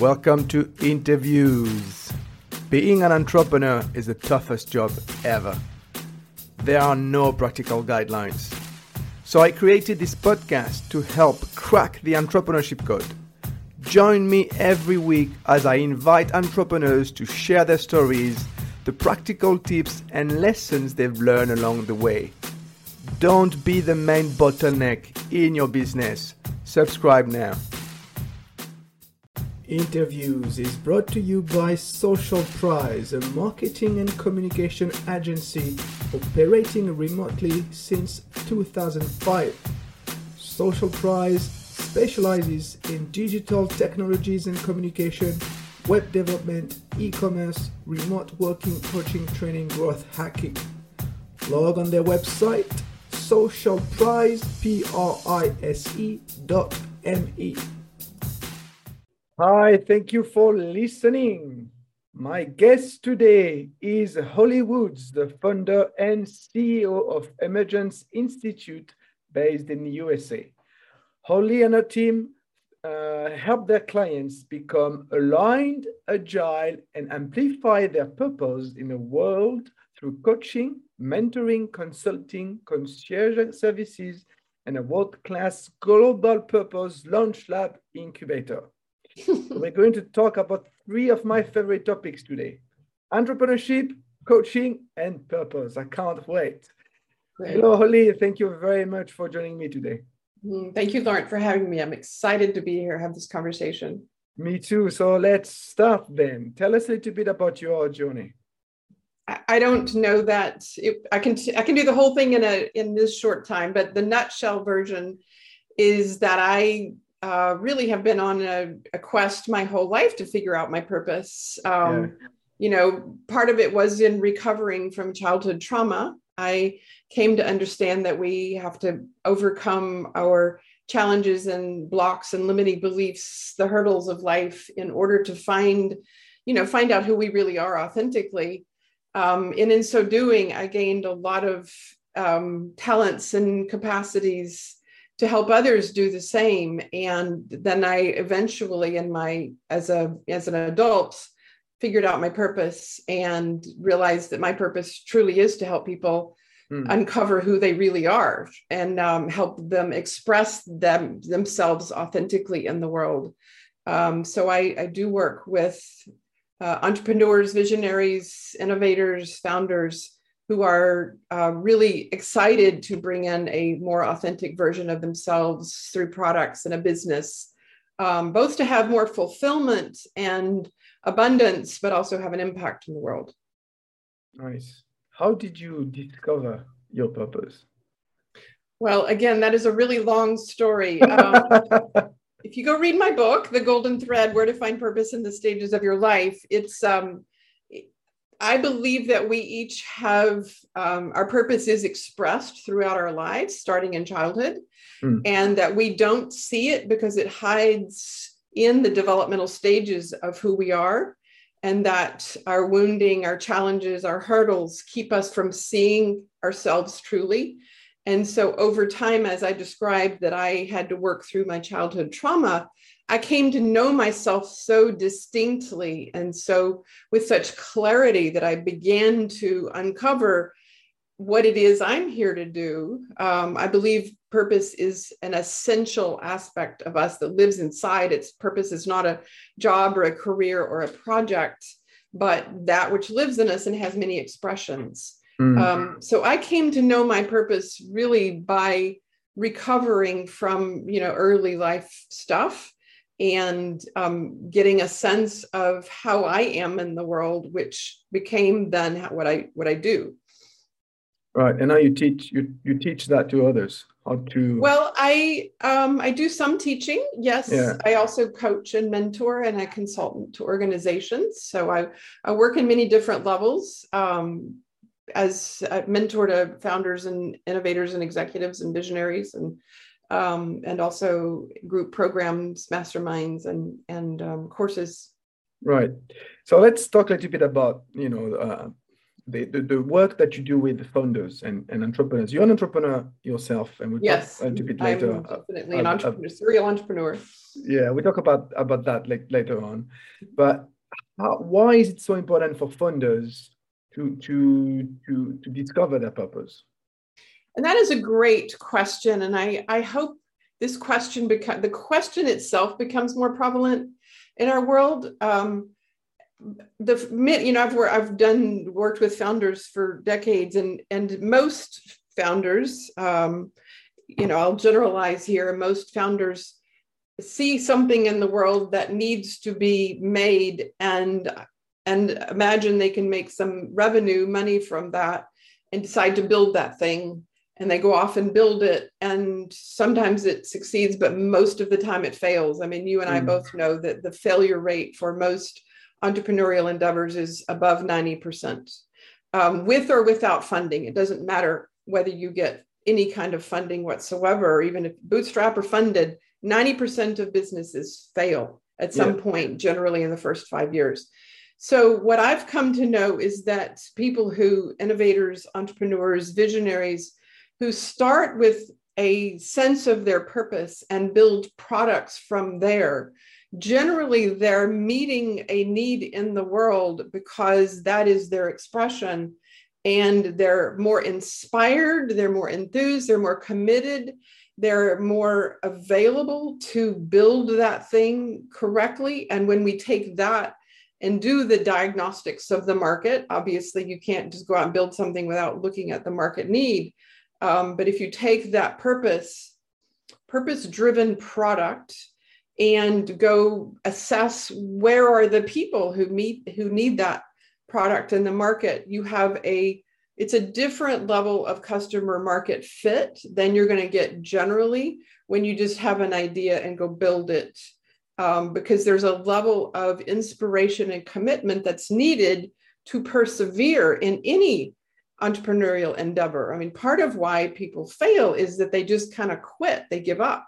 Welcome to Interviews. Being an entrepreneur is the toughest job ever. There are no practical guidelines. So I created this podcast to help crack the entrepreneurship code. Join me every week as I invite entrepreneurs to share their stories, the practical tips and lessons they've learned along the way. Don't be the main bottleneck in your business. Subscribe now. Interviews is brought to you by Socialprise, a marketing and communication agency operating remotely since 2005. Socialprise specializes in digital technologies and communication, web development, e-commerce, remote working, coaching, training, growth hacking. Log on their website, socialprise.me. Hi, thank you for listening. My guest today is Holly Woods, the founder and CEO of Emergence Institute based in the USA. Holly and her team help their clients become aligned, agile, and amplify their purpose in the world through coaching, mentoring, consulting, concierge services, and a world-class global purpose launch lab incubator. We're going to talk about three of my favorite topics today: entrepreneurship, coaching, and purpose. I can't wait. Great. Hello, Holly. Thank you very much for joining me today. Thank you, Laurent, for having me. I'm excited to be here, have this conversation. Me too. So let's start then. Tell us a little bit about your journey. I don't know that I can do the whole thing in this short time, but the nutshell version is that I really have been on a quest my whole life to figure out my purpose. You know, part of it was in recovering from childhood trauma. I came to understand that we have to overcome our challenges and blocks and limiting beliefs, the hurdles of life, in order to find out who we really are authentically. And in so doing, I gained a lot of talents and capacities to help others do the same. And then I eventually, as an adult, figured out my purpose and realized that my purpose truly is to help people uncover who they really are and help them express themselves authentically in the world. So I do work with entrepreneurs, visionaries, innovators, founders who are really excited to bring in a more authentic version of themselves through products and a business, both to have more fulfillment and abundance, but also have an impact in the world. Nice. How did you discover your purpose? Well, again, that is a really long story. If you go read my book, The Golden Thread, Where to Find Purpose in the Stages of Your Life, it's I believe that we each have our purpose is expressed throughout our lives, starting in childhood, and that we don't see it because it hides in the developmental stages of who we are, and that our wounding, our challenges, our hurdles keep us from seeing ourselves truly. And so over time, as I described that I had to work through my childhood trauma, I came to know myself so distinctly and so with such clarity that I began to uncover what it is I'm here to do. I believe purpose is an essential aspect of us that lives inside. Its purpose is not a job or a career or a project, but that which lives in us and has many expressions. So I came to know my purpose really by recovering from, early life stuff and getting a sense of how I am in the world, which became then what I do. Right, and now you teach that to others, how to. Well, I do some teaching, yes. Yeah. I also coach and mentor, and I consult to organizations. So I work in many different levels. As a mentor to founders and innovators and executives and visionaries, and also group programs, masterminds, and courses. Right. So let's talk a little bit about the work that you do with the founders and entrepreneurs. You're an entrepreneur yourself, and we'll talk a little bit later. I'm definitely an entrepreneur, serial entrepreneur. Yeah, we'll talk about that later on. But why is it so important for founders to discover their purpose? And that is a great question, and I hope this question the question itself becomes more prevalent in our world. I've worked with founders for decades, and most founders, I'll generalize here. Most founders see something in the world that needs to be made, and imagine they can make some money from that, and decide to build that thing. And they go off and build it, and sometimes it succeeds, but most of the time it fails. I mean, you and I both know that the failure rate for most entrepreneurial endeavors is above 90%, with or without funding. It doesn't matter whether you get any kind of funding whatsoever, or even if bootstrap or funded, 90% of businesses fail at some point, generally in the first 5 years. So what I've come to know is that innovators, entrepreneurs, visionaries, who start with a sense of their purpose and build products from there, generally they're meeting a need in the world because that is their expression, and they're more inspired, they're more enthused, they're more committed, they're more available to build that thing correctly. And when we take that and do the diagnostics of the market, obviously you can't just go out and build something without looking at the market need. But if you take that purpose-driven product and go assess where are the people who need that product in the market, you have it's a different level of customer market fit than you're going to get generally when you just have an idea and go build it, because there's a level of inspiration and commitment that's needed to persevere in any entrepreneurial endeavor. I mean, part of why people fail is that they just kind of quit. They give up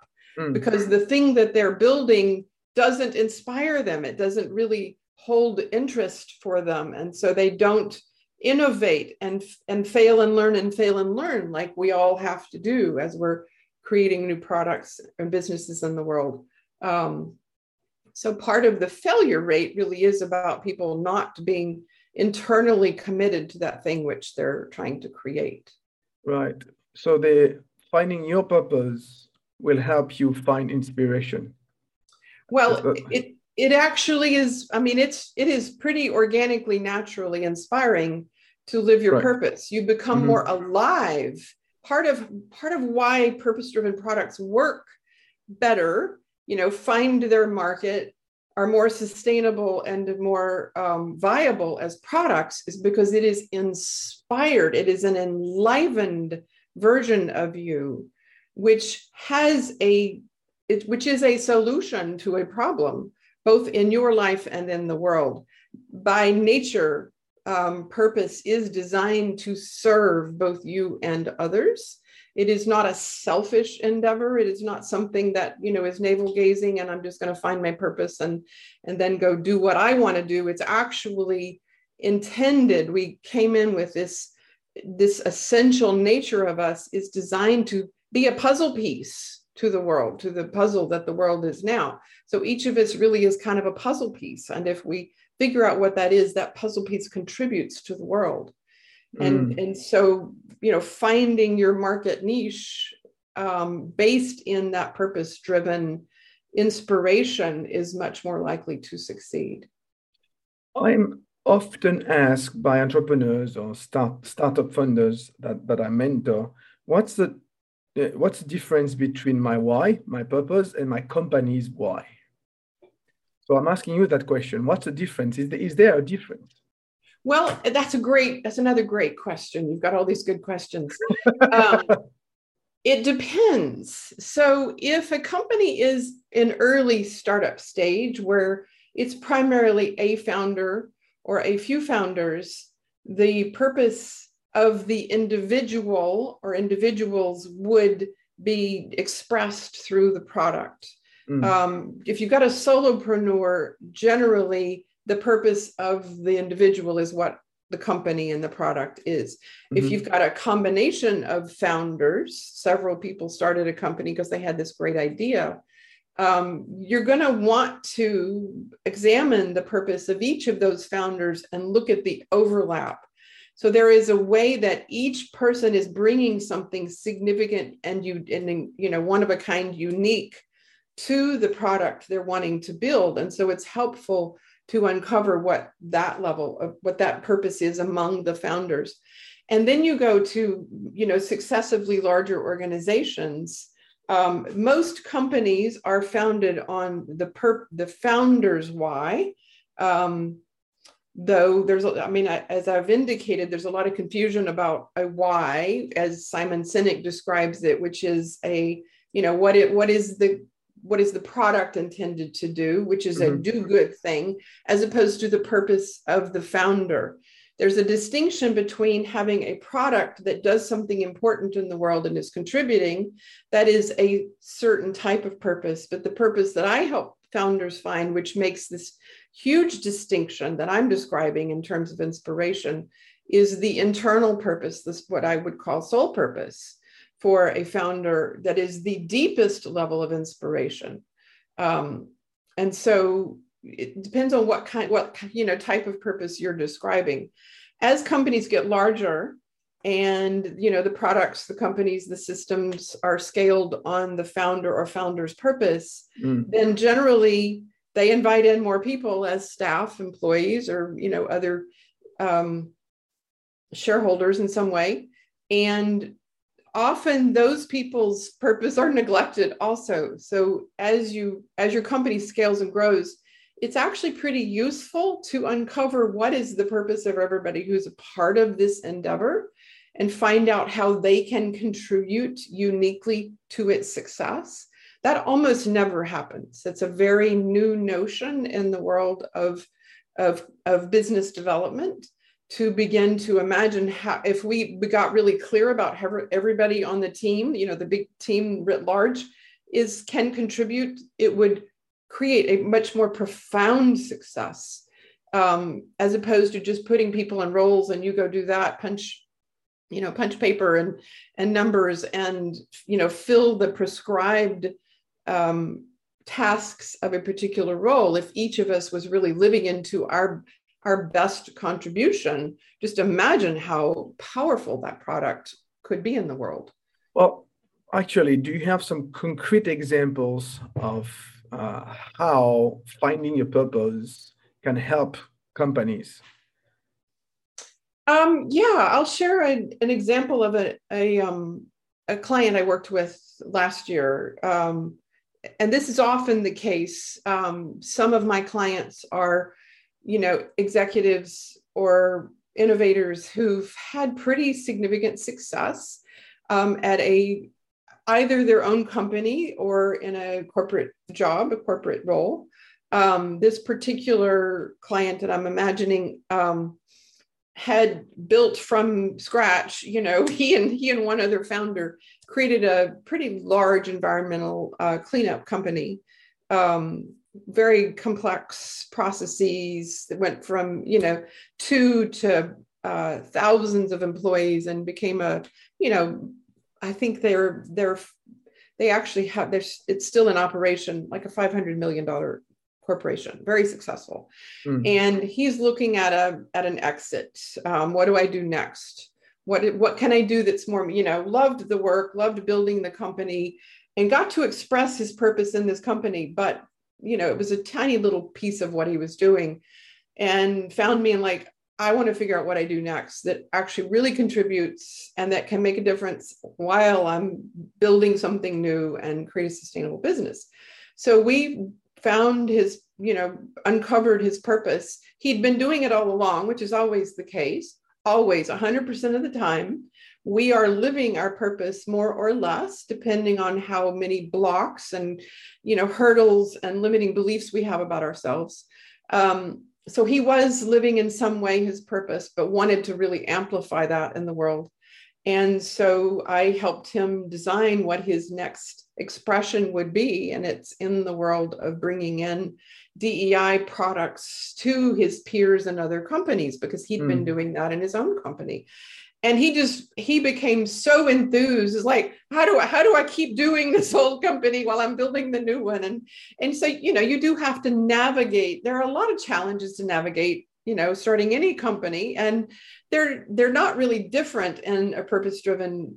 because the thing that they're building doesn't inspire them. It doesn't really hold interest for them. And so they don't innovate and fail and learn, like we all have to do as we're creating new products and businesses in the world. So part of the failure rate really is about people not being internally committed to that thing which they're trying to create. Right. So finding your purpose will help you find inspiration. Well, it actually is. I mean, it is pretty organically, naturally inspiring to live your purpose. You become more alive. Part of why purpose-driven products work better, find their market, are more sustainable and more viable as products, is because it is inspired. It is an enlivened version of you, which is a solution to a problem, both in your life and in the world. By nature, purpose is designed to serve both you and others. It is not a selfish endeavor. It is not something that, is navel gazing and I'm just going to find my purpose and then go do what I want to do. It's actually intended. We came in with this essential nature of us is designed to be a puzzle piece to the world, to the puzzle that the world is now. So each of us really is kind of a puzzle piece. And if we figure out what that is, that puzzle piece contributes to the world. And so, finding your market niche based in that purpose-driven inspiration is much more likely to succeed. I'm often asked by entrepreneurs or startup funders that I mentor, what's the difference between my why, my purpose, and my company's why? So I'm asking you that question. What's the difference? Is there a difference? Well, that's another great question. You've got all these good questions. It depends. So if a company is in early startup stage where it's primarily a founder or a few founders, the purpose of the individual or individuals would be expressed through the product. If you've got a solopreneur, generally, the purpose of the individual is what the company and the product is. Mm-hmm. If you've got a combination of founders, several people started a company because they had this great idea, you're going to want to examine the purpose of each of those founders and look at the overlap. So there is a way that each person is bringing something significant and one of a kind, unique to the product they're wanting to build. And so it's helpful to uncover what that level of what that purpose is among the founders. And then you go to, successively larger organizations. Most companies are founded on the founder's why, though as I've indicated, there's a lot of confusion about a why, as Simon Sinek describes it, which is what is the product intended to do, which is a do good thing, as opposed to the purpose of the founder. There's a distinction between having a product that does something important in the world and is contributing. That is a certain type of purpose, but the purpose that I help founders find, which makes this huge distinction that I'm describing in terms of inspiration, is the internal purpose, this what I would call soul purpose for a founder, that is the deepest level of inspiration. And so it depends on what type of purpose you're describing. As companies get larger and, the products, the companies, the systems are scaled on the founder or founder's purpose, then generally they invite in more people as staff, employees, or, other shareholders in some way. And often those people's purpose are neglected also. So as your company scales and grows, it's actually pretty useful to uncover what is the purpose of everybody who's a part of this endeavor and find out how they can contribute uniquely to its success. That almost never happens. It's a very new notion in the world of business development, to begin to imagine how, if we got really clear about how everybody on the team, the big team writ large, can contribute, it would create a much more profound success, as opposed to just putting people in roles and you go do that, punch paper and numbers and, fill the prescribed tasks of a particular role. If each of us was really living into our best contribution, just imagine how powerful that product could be in the world. Well, actually, do you have some concrete examples of how finding your purpose can help companies? I'll share an example of a client I worked with last year. And this is often the case. Some of my clients are, executives or innovators who've had pretty significant success at either their own company or in a corporate job, a corporate role. This particular client that I'm imagining had built from scratch, he and one other founder created a pretty large environmental cleanup company. Very complex processes that went from, 2 to thousands of employees, and became I think it's still in operation, like a $500 million corporation, very successful. Mm-hmm. And he's looking at an exit. What do I do next? What can I do that's more, loved the work, loved building the company, and got to express his purpose in this company, but it was a tiny little piece of what he was doing, and found me and I want to figure out what I do next that actually really contributes and that can make a difference while I'm building something new and create a sustainable business. So we found his, uncovered his purpose. He'd been doing it all along, which is always the case, always 100% of the time. We are living our purpose more or less, depending on how many blocks and, hurdles and limiting beliefs we have about ourselves. So he was living in some way his purpose, but wanted to really amplify that in the world. And so I helped him design what his next expression would be. And it's in the world of bringing in DEI products to his peers and other companies, because he'd been doing that in his own company. And he became so enthused. It's like, how do I keep doing this old company while I'm building the new one? And so, you know, you do have to navigate. There are a lot of challenges to navigate, you know, starting any company, and they're not really different in a purpose-driven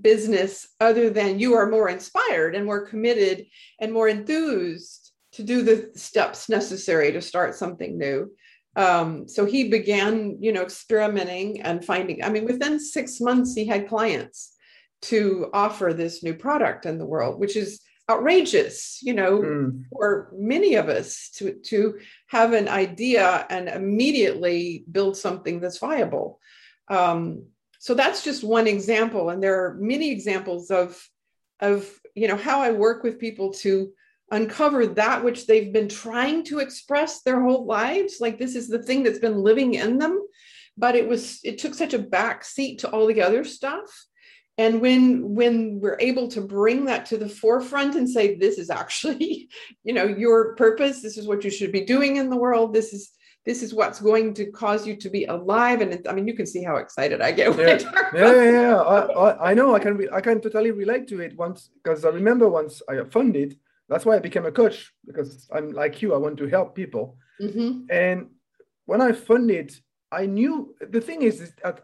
business, other than you are more inspired and more committed and more enthused to do the steps necessary to start something new. So he began, you know, experimenting and finding, I mean, within 6 months, he had clients to offer this new product in the world, which is outrageous, you know, for many of us to have an idea and immediately build something that's viable. So that's just one example. And there are many examples of, you know, how I work with people to uncover that which they've been trying to express their whole lives. Like, this is the thing that's been living in them, but it took such a back seat to all the other stuff. And when we're able to bring that to the forefront and say, this is actually, you know, your purpose, this is what you should be doing in the world. This is what's going to cause you to be alive. And I mean, you can see how excited I get when I talk about it. Yeah. I know I can totally relate to it once, because I remember once I funded. That's why I became a coach, because I'm like you, I want to help people. Mm-hmm. And when I funded, I knew, the thing is that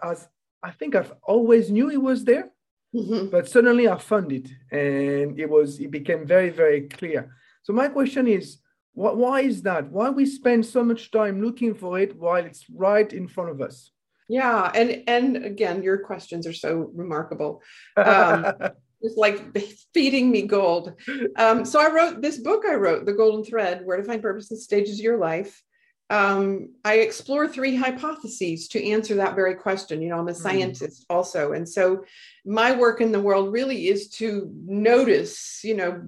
I think I've always knew it was there, but suddenly I funded and it became very, very clear. So my question is, why is that? Why we spend so much time looking for it while it's right in front of us? Yeah. And again, your questions are so remarkable. It's like feeding me gold. So I wrote this book The Golden Thread, Where to Find Purpose in Stages of Your Life. I explore 3 hypotheses to answer that very question. You know, I'm a scientist also. And so my work in the world really is to notice, you know,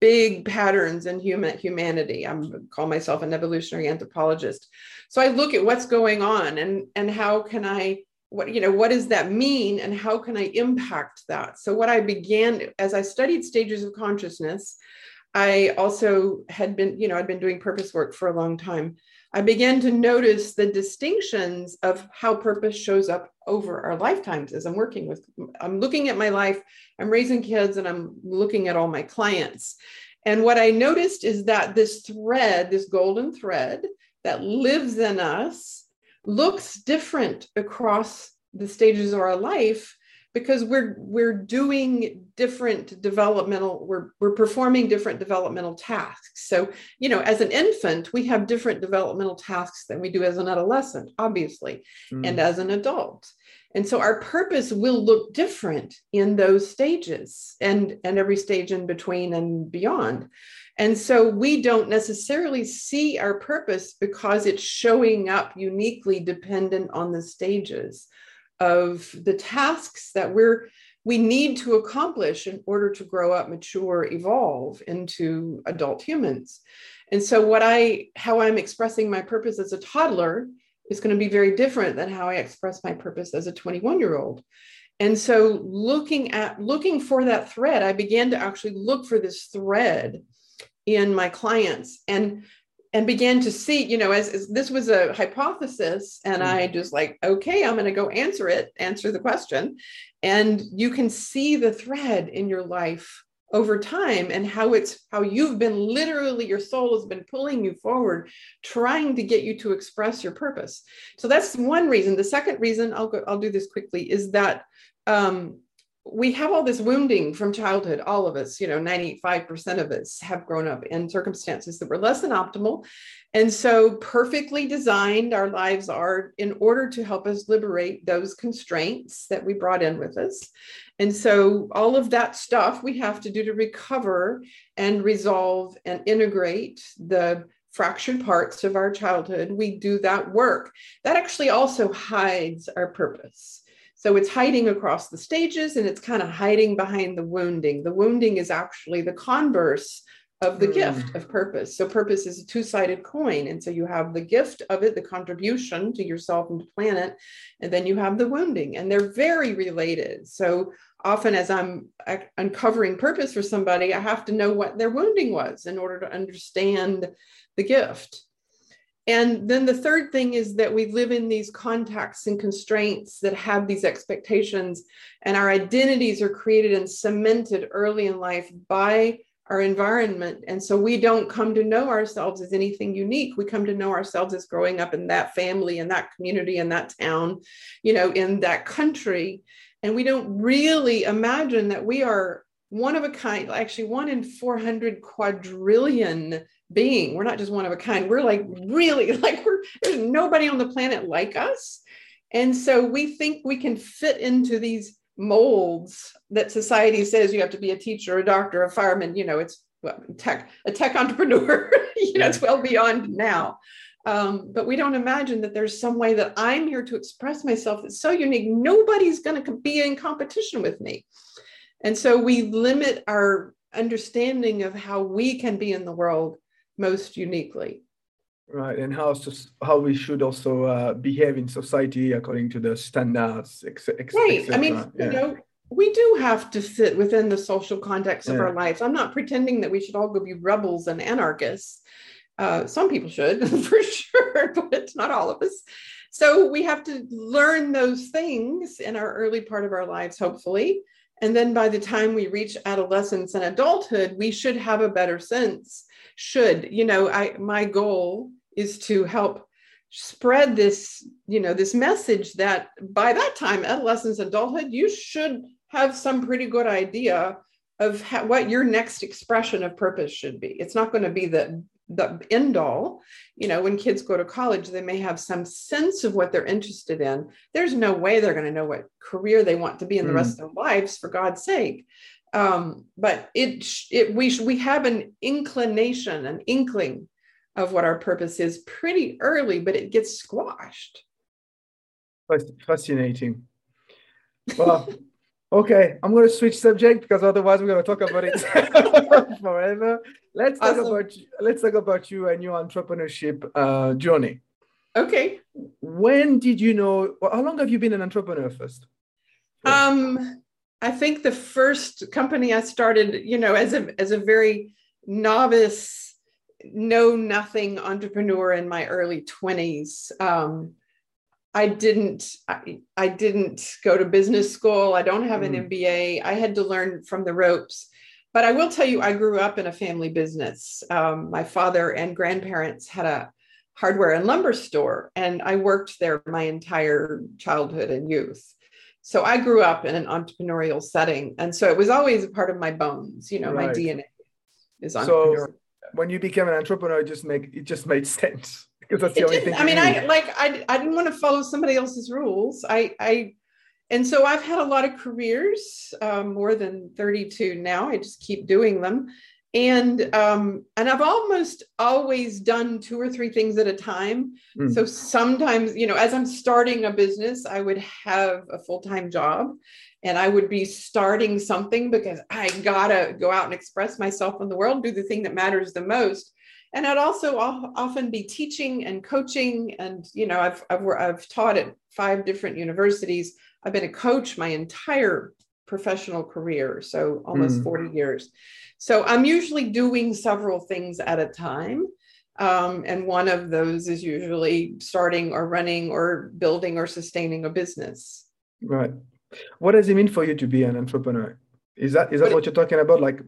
big patterns in humanity. I call myself an evolutionary anthropologist. So I look at what's going on and how can I, what does that mean and how can I impact that? So what I began, as I studied stages of consciousness, I also had been, you know, I'd been doing purpose work for a long time. I began to notice the distinctions of how purpose shows up over our lifetimes as I'm looking at my life, I'm raising kids, and I'm looking at all my clients. And what I noticed is that this thread, this golden thread that lives in us, looks different across the stages of our life, because we're doing different developmental, we're performing different developmental tasks. So, you know, as an infant, we have different developmental tasks than we do as an adolescent, obviously, and as an adult. And so our purpose will look different in those stages and every stage in between and beyond. And so we don't necessarily see our purpose because it's showing up uniquely dependent on the stages of the tasks that we need to accomplish in order to grow up, mature, evolve into adult humans. And so how I'm expressing my purpose as a toddler is going to be very different than how I express my purpose as a 21-year-old. And so looking for that thread, I began to actually look for this thread in my clients and began to see, you know, as this was a hypothesis, and I just like, okay, I'm going to go answer the question. And you can see the thread in your life over time and how you've been literally, your soul has been pulling you forward, trying to get you to express your purpose. So that's one reason. The second reason, I'll do this quickly, is that, we have all this wounding from childhood. All of us, you know, 95% of us have grown up in circumstances that were less than optimal. And so perfectly designed our lives are in order to help us liberate those constraints that we brought in with us. And so all of that stuff we have to do to recover and resolve and integrate the fractured parts of our childhood. We do that work. That actually also hides our purpose. So it's hiding across the stages, and it's kind of hiding behind the wounding. The wounding is actually the converse of the gift of purpose. So purpose is a two-sided coin. And so you have the gift of it, the contribution to yourself and the planet, and then you have the wounding, and they're very related. So often as I'm uncovering purpose for somebody, I have to know what their wounding was in order to understand the gift. And then the third thing is that we live in these contexts and constraints that have these expectations, and our identities are created and cemented early in life by our environment. And so we don't come to know ourselves as anything unique. We come to know ourselves as growing up in that family, in that community, in that town, you know, in that country. And we don't really imagine that we are one of a kind, actually one in 400 quadrillion being. We're not just one of a kind. We're like, really, like there's nobody on the planet like us. And so we think we can fit into these molds that society says you have to be a teacher, a doctor, a fireman, you know, it's well, a tech entrepreneur, you know, it's well beyond now. But we don't imagine that there's some way that I'm here to express myself that's so unique. Nobody's going to be in competition with me. And so we limit our understanding of how we can be in the world most uniquely. Right. And how we should also behave in society according to the standards, right. I mean, you know, we do have to fit within the social context of our lives. I'm not pretending that we should all go be rebels and anarchists. Some people should, for sure, but it's not all of us. So we have to learn those things in our early part of our lives, hopefully. And then by the time we reach adolescence and adulthood, we should have a better sense. My goal is to help spread this, you know, this message that by that time, adolescence, adulthood, you should have some pretty good idea of what your next expression of purpose should be. It's not going to be the end all. You know, when kids go to college, they may have some sense of what they're interested in. There's no way they're going to know what career they want to be in the rest of their lives, for God's sake. But we have an inclination, an inkling of what our purpose is pretty early, but it gets squashed. Fascinating. Well, okay, I'm going to switch subject because otherwise we're going to talk about it forever. Let's talk about you and your entrepreneurship journey. Okay. When did you know? How long have you been an entrepreneur first? I think the first company I started, you know, as a very novice, know-nothing entrepreneur in my early 20s. I didn't go to business school. I don't have an MBA. I had to learn from the ropes. But I will tell you, I grew up in a family business. My father and grandparents had a hardware and lumber store, and I worked there my entire childhood and youth. So I grew up in an entrepreneurial setting. And so it was always a part of my bones, you know, right. My DNA is entrepreneurial. So when you became an entrepreneur, it just made sense because that's the only thing. I mean, I didn't want to follow somebody else's rules. And so I've had a lot of careers, more than 32 now. I just keep doing them. And I've almost always done two or three things at a time. So sometimes, you know, as I'm starting a business, I would have a full-time job and I would be starting something because I gotta go out and express myself in the world, do the thing that matters the most. And I'd also often be teaching and coaching. And, you know, I've taught at 5 different universities. I've been a coach my entire professional career, so almost 40 years. So I'm usually doing several things at a time. And one of those is usually starting or running or building or sustaining a business. Right. What does it mean for you to be an entrepreneur? Is that what you're talking about, like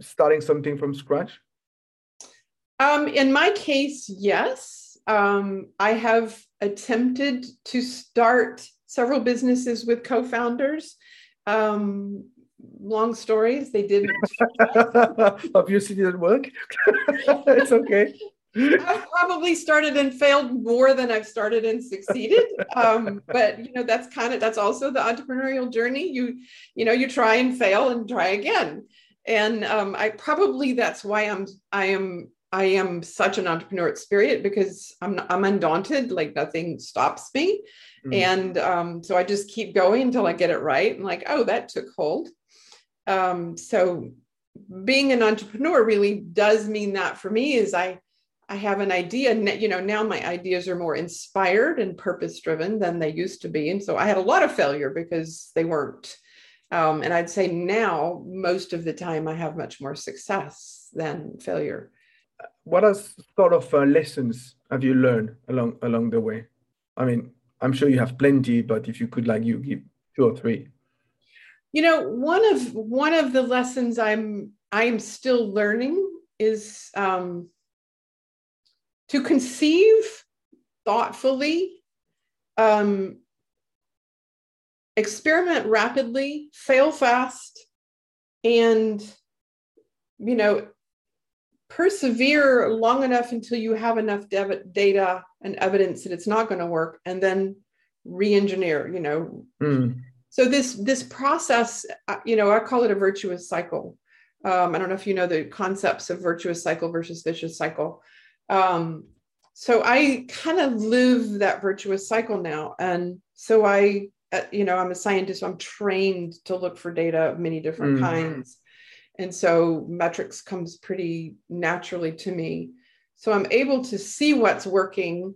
starting something from scratch? In my case, yes. I have attempted to start several businesses with co-founders. Long stories, they didn't. Obviously didn't work. It's okay. I've probably started and failed more than I've started and succeeded. But you know, that's also the entrepreneurial journey. You try and fail and try again. And that's why I am such an entrepreneur at spirit, because I'm undaunted, like nothing stops me. And so I just keep going until I get it right. And like, oh, that took hold. So being an entrepreneur really does mean that for me is I have an idea. You know, now my ideas are more inspired and purpose-driven than they used to be. And so I had a lot of failure because they weren't. And I'd say now, most of the time, I have much more success than failure. what are sort of lessons have you learned along the way? I mean, I'm sure you have plenty, but if you could, like, you give two or three. You know, one of the lessons I am still learning is to conceive thoughtfully, experiment rapidly, fail fast, and, you know, persevere long enough until you have enough data and evidence that it's not going to work, and then re-engineer, you know. Mm. So this process, you know, I call it a virtuous cycle. I don't know if you know the concepts of virtuous cycle versus vicious cycle. So I kind of live that virtuous cycle now. And so I, you know, I'm a scientist, so I'm trained to look for data of many different kinds. And so metrics comes pretty naturally to me. So I'm able to see what's working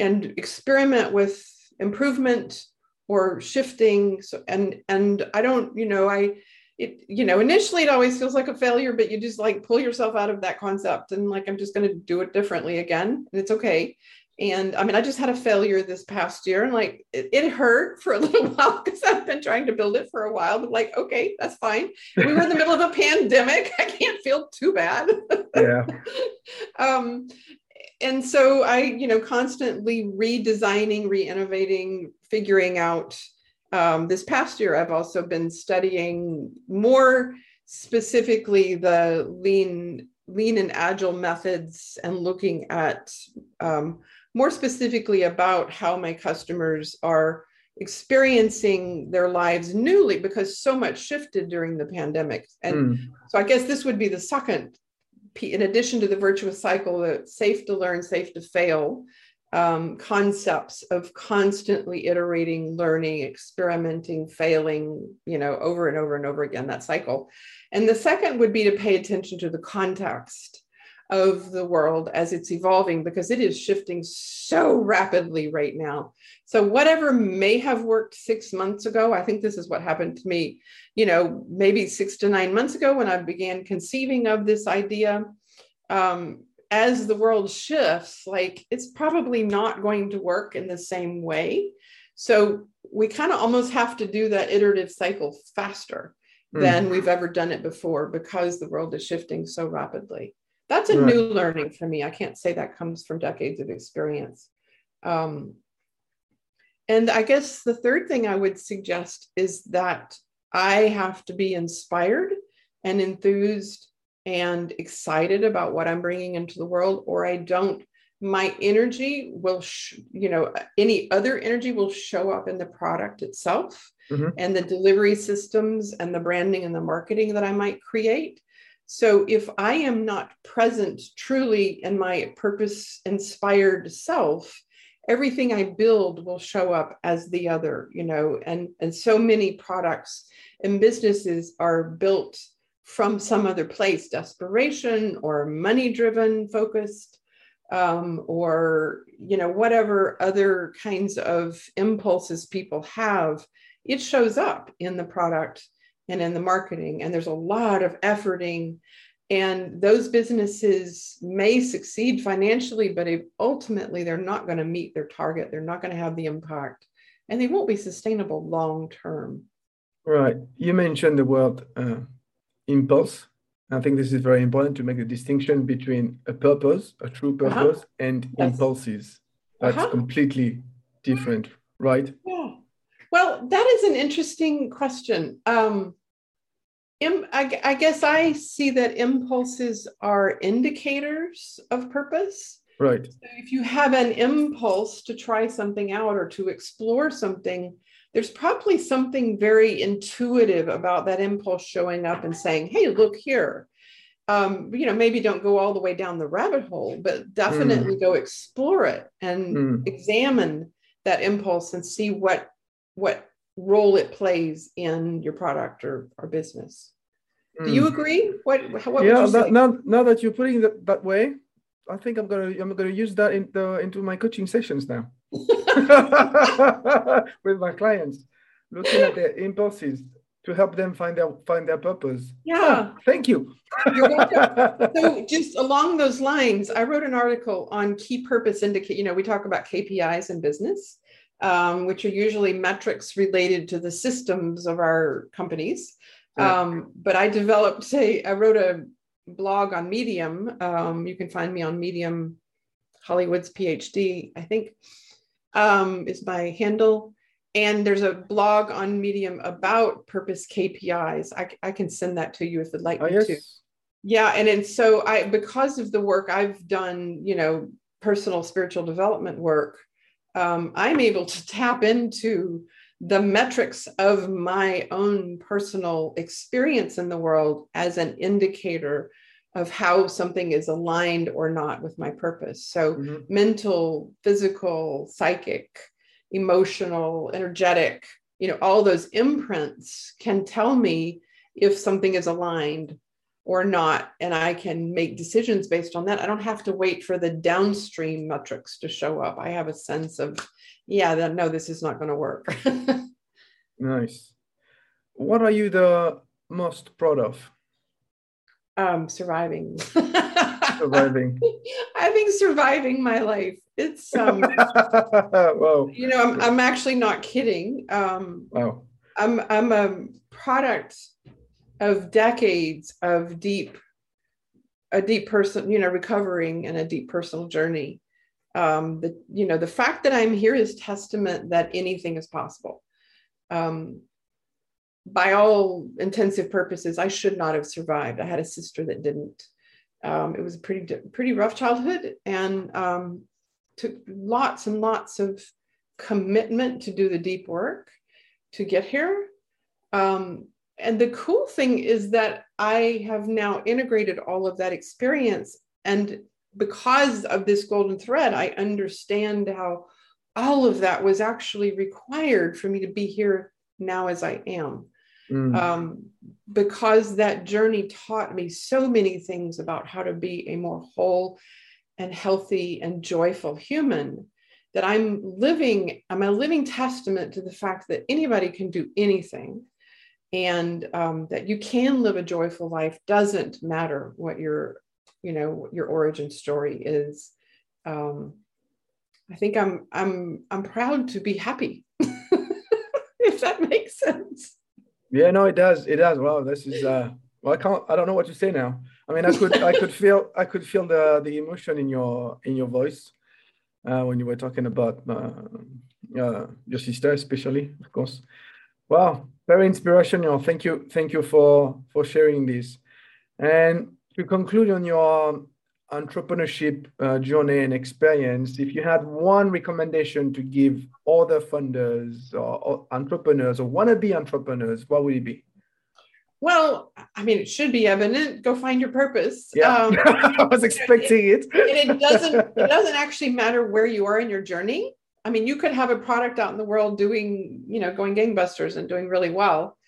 and experiment with improvement or shifting. So, and I don't, you know, initially it always feels like a failure, but you just like pull yourself out of that concept and like, I'm just going to do it differently again. And it's okay. And I mean, I just had a failure this past year, and like, it hurt for a little while because I've been trying to build it for a while, but like, okay, that's fine. We were in the middle of a pandemic. I can't feel too bad. Yeah. And so I, you know, constantly redesigning, reinnovating, figuring out. This past year, I've also been studying more specifically the lean and agile methods, and looking at more specifically about how my customers are experiencing their lives newly, because so much shifted during the pandemic. And so I guess this would be the second, in addition to the virtuous cycle, the safe to learn, safe to fail. Concepts of constantly iterating, learning, experimenting, failing, you know, over and over and over again, that cycle. And the second would be to pay attention to the context of the world as it's evolving, because it is shifting so rapidly right now. So whatever may have worked 6 months ago, I think this is what happened to me, you know, maybe 6 to 9 months ago when I began conceiving of this idea, as the world shifts, like it's probably not going to work in the same way. So we kind of almost have to do that iterative cycle faster than we've ever done it before, because the world is shifting so rapidly. That's a new learning for me. I can't say that comes from decades of experience. And I guess the third thing I would suggest is that I have to be inspired and enthused and excited about what I'm bringing into the world, or I don't, my energy will, any other energy will show up in the product itself and the delivery systems and the branding and the marketing that I might create. So if I am not present truly in my purpose inspired self, everything I build will show up as the other, you know, and so many products and businesses are built from some other place, desperation or money-driven focused, or, you know, whatever other kinds of impulses people have, it shows up in the product and in the marketing. And there's a lot of efforting, and those businesses may succeed financially, but ultimately they're not going to meet their target. They're not going to have the impact, and they won't be sustainable long-term. Right. You mentioned the word, impulse. I think this is very important to make the distinction between a purpose, a true purpose, and impulses. That's completely different, right? Yeah. Well, that is an interesting question. I guess I see that impulses are indicators of purpose. Right. So if you have an impulse to try something out or to explore something, there's probably something very intuitive about that impulse showing up and saying, hey, look here, you know, maybe don't go all the way down the rabbit hole, but definitely go explore it and examine that impulse and see what role it plays in your product or business. Do you agree? What would you say? Now that you're putting it that way, I think I'm gonna use that into my coaching sessions now. With my clients, looking at their impulses, to help them find their purpose. Yeah. Oh, thank you. You're welcome. So just along those lines, I wrote an article on key purpose indicate. You know, we talk about KPIs in business, which are usually metrics related to the systems of our companies. But I developed, I wrote a blog on Medium. You can find me on Medium, Holly Woods, PhD, I think, is my handle. And there's a blog on Medium about purpose KPIs. I can send that to you if you'd like me to. Yeah. And so because of the work I've done, you know, personal spiritual development work, I'm able to tap into the metrics of my own personal experience in the world as an indicator of how something is aligned or not with my purpose. So mental, physical, psychic, emotional, energetic, you know, all those imprints can tell me if something is aligned or not, and I can make decisions based on that. I don't have to wait for the downstream metrics to show up. I have a sense of, this is not going to work. Nice. What are you the most proud of? Surviving. I think surviving my life. It's Whoa. You know, I'm actually not kidding. Wow. I'm a product of decades of a deep person, you know, recovering and a deep personal journey. The fact that I'm here is testament that anything is possible. By all intensive purposes, I should not have survived. I had a sister that didn't. It was a pretty rough childhood, and took lots and lots of commitment to do the deep work to get here. And the cool thing is that I have now integrated all of that experience. And because of this golden thread, I understand how all of that was actually required for me to be here now as I am. Because that journey taught me so many things about how to be a more whole and healthy and joyful human, that I'm a living testament to the fact that anybody can do anything, and that you can live a joyful life. Doesn't matter what your origin story is. I think I'm proud to be happy, if that makes sense. Yeah, no, it does. It does. Wow, this is I don't know what to say now. I mean, I could feel the emotion in your voice when you were talking about your sister, especially, of course. Wow, very inspirational. Thank you for sharing this. And to conclude on your entrepreneurship journey and experience, if you had one recommendation to give other funders or entrepreneurs or wannabe entrepreneurs, what would it be? Well, I mean, it should be evident. Go find your purpose. Yeah. I was expecting it. It doesn't actually matter where you are in your journey. I mean, you could have a product out in the world going gangbusters and doing really well,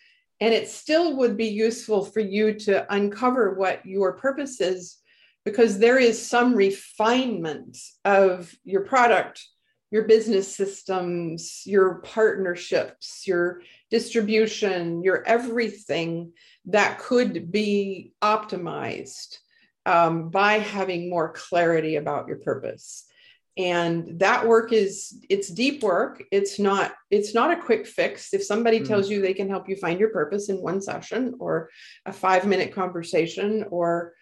and it still would be useful for you to uncover what your purpose is, because there is some refinement of your product, your business systems, your partnerships, your distribution, your everything that could be optimized by having more clarity about your purpose. And that work it's deep work. It's not a quick fix. If somebody tells you they can help you find your purpose in one session or a 5-minute conversation or,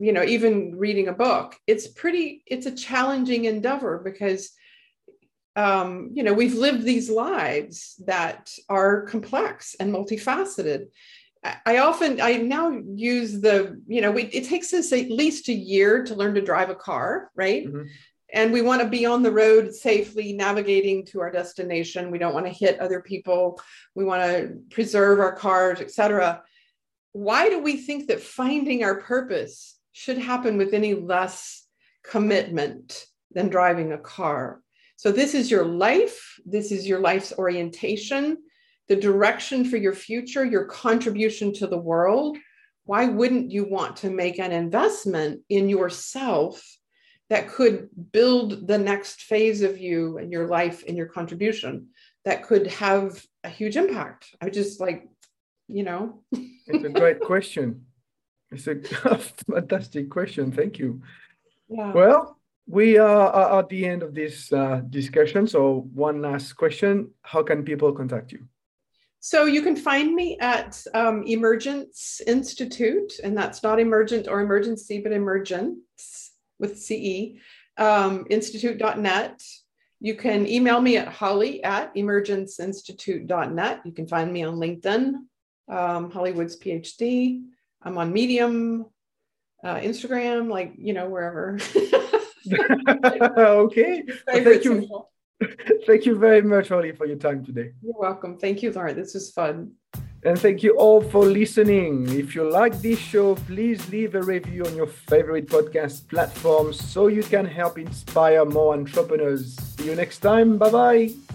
even reading a book, it's a challenging endeavor because, we've lived these lives that are complex and multifaceted. I now use it takes us at least a year to learn to drive a car, right? Mm-hmm. And we want to be on the road safely navigating to our destination. We don't want to hit other people. We want to preserve our cars, et cetera. Why do we think that finding our purpose should happen with any less commitment than driving a car? So this is your life. This is your life's orientation, the direction for your future, your contribution to the world. Why wouldn't you want to make an investment in yourself that could build the next phase of you and your life and your contribution that could have a huge impact? I just like, you know. It's a great question. It's a fantastic question. Thank you. Yeah. Well, we are at the end of this discussion. So one last question. How can people contact you? So you can find me at Emergence Institute, and that's not emergent or emergency, but Emergence with CE, institute.net. You can email me at holly@emergenceinstitute.net. You can find me on LinkedIn, Holly Woods, PhD. I'm on Medium, Instagram, like, you know, wherever. Okay. Well, thank you. Thank you very much, Holly, for your time today. You're welcome. Thank you, Lauren. This was fun. And thank you all for listening. If you like this show, please leave a review on your favorite podcast platform so you can help inspire more entrepreneurs. See you next time. Bye-bye.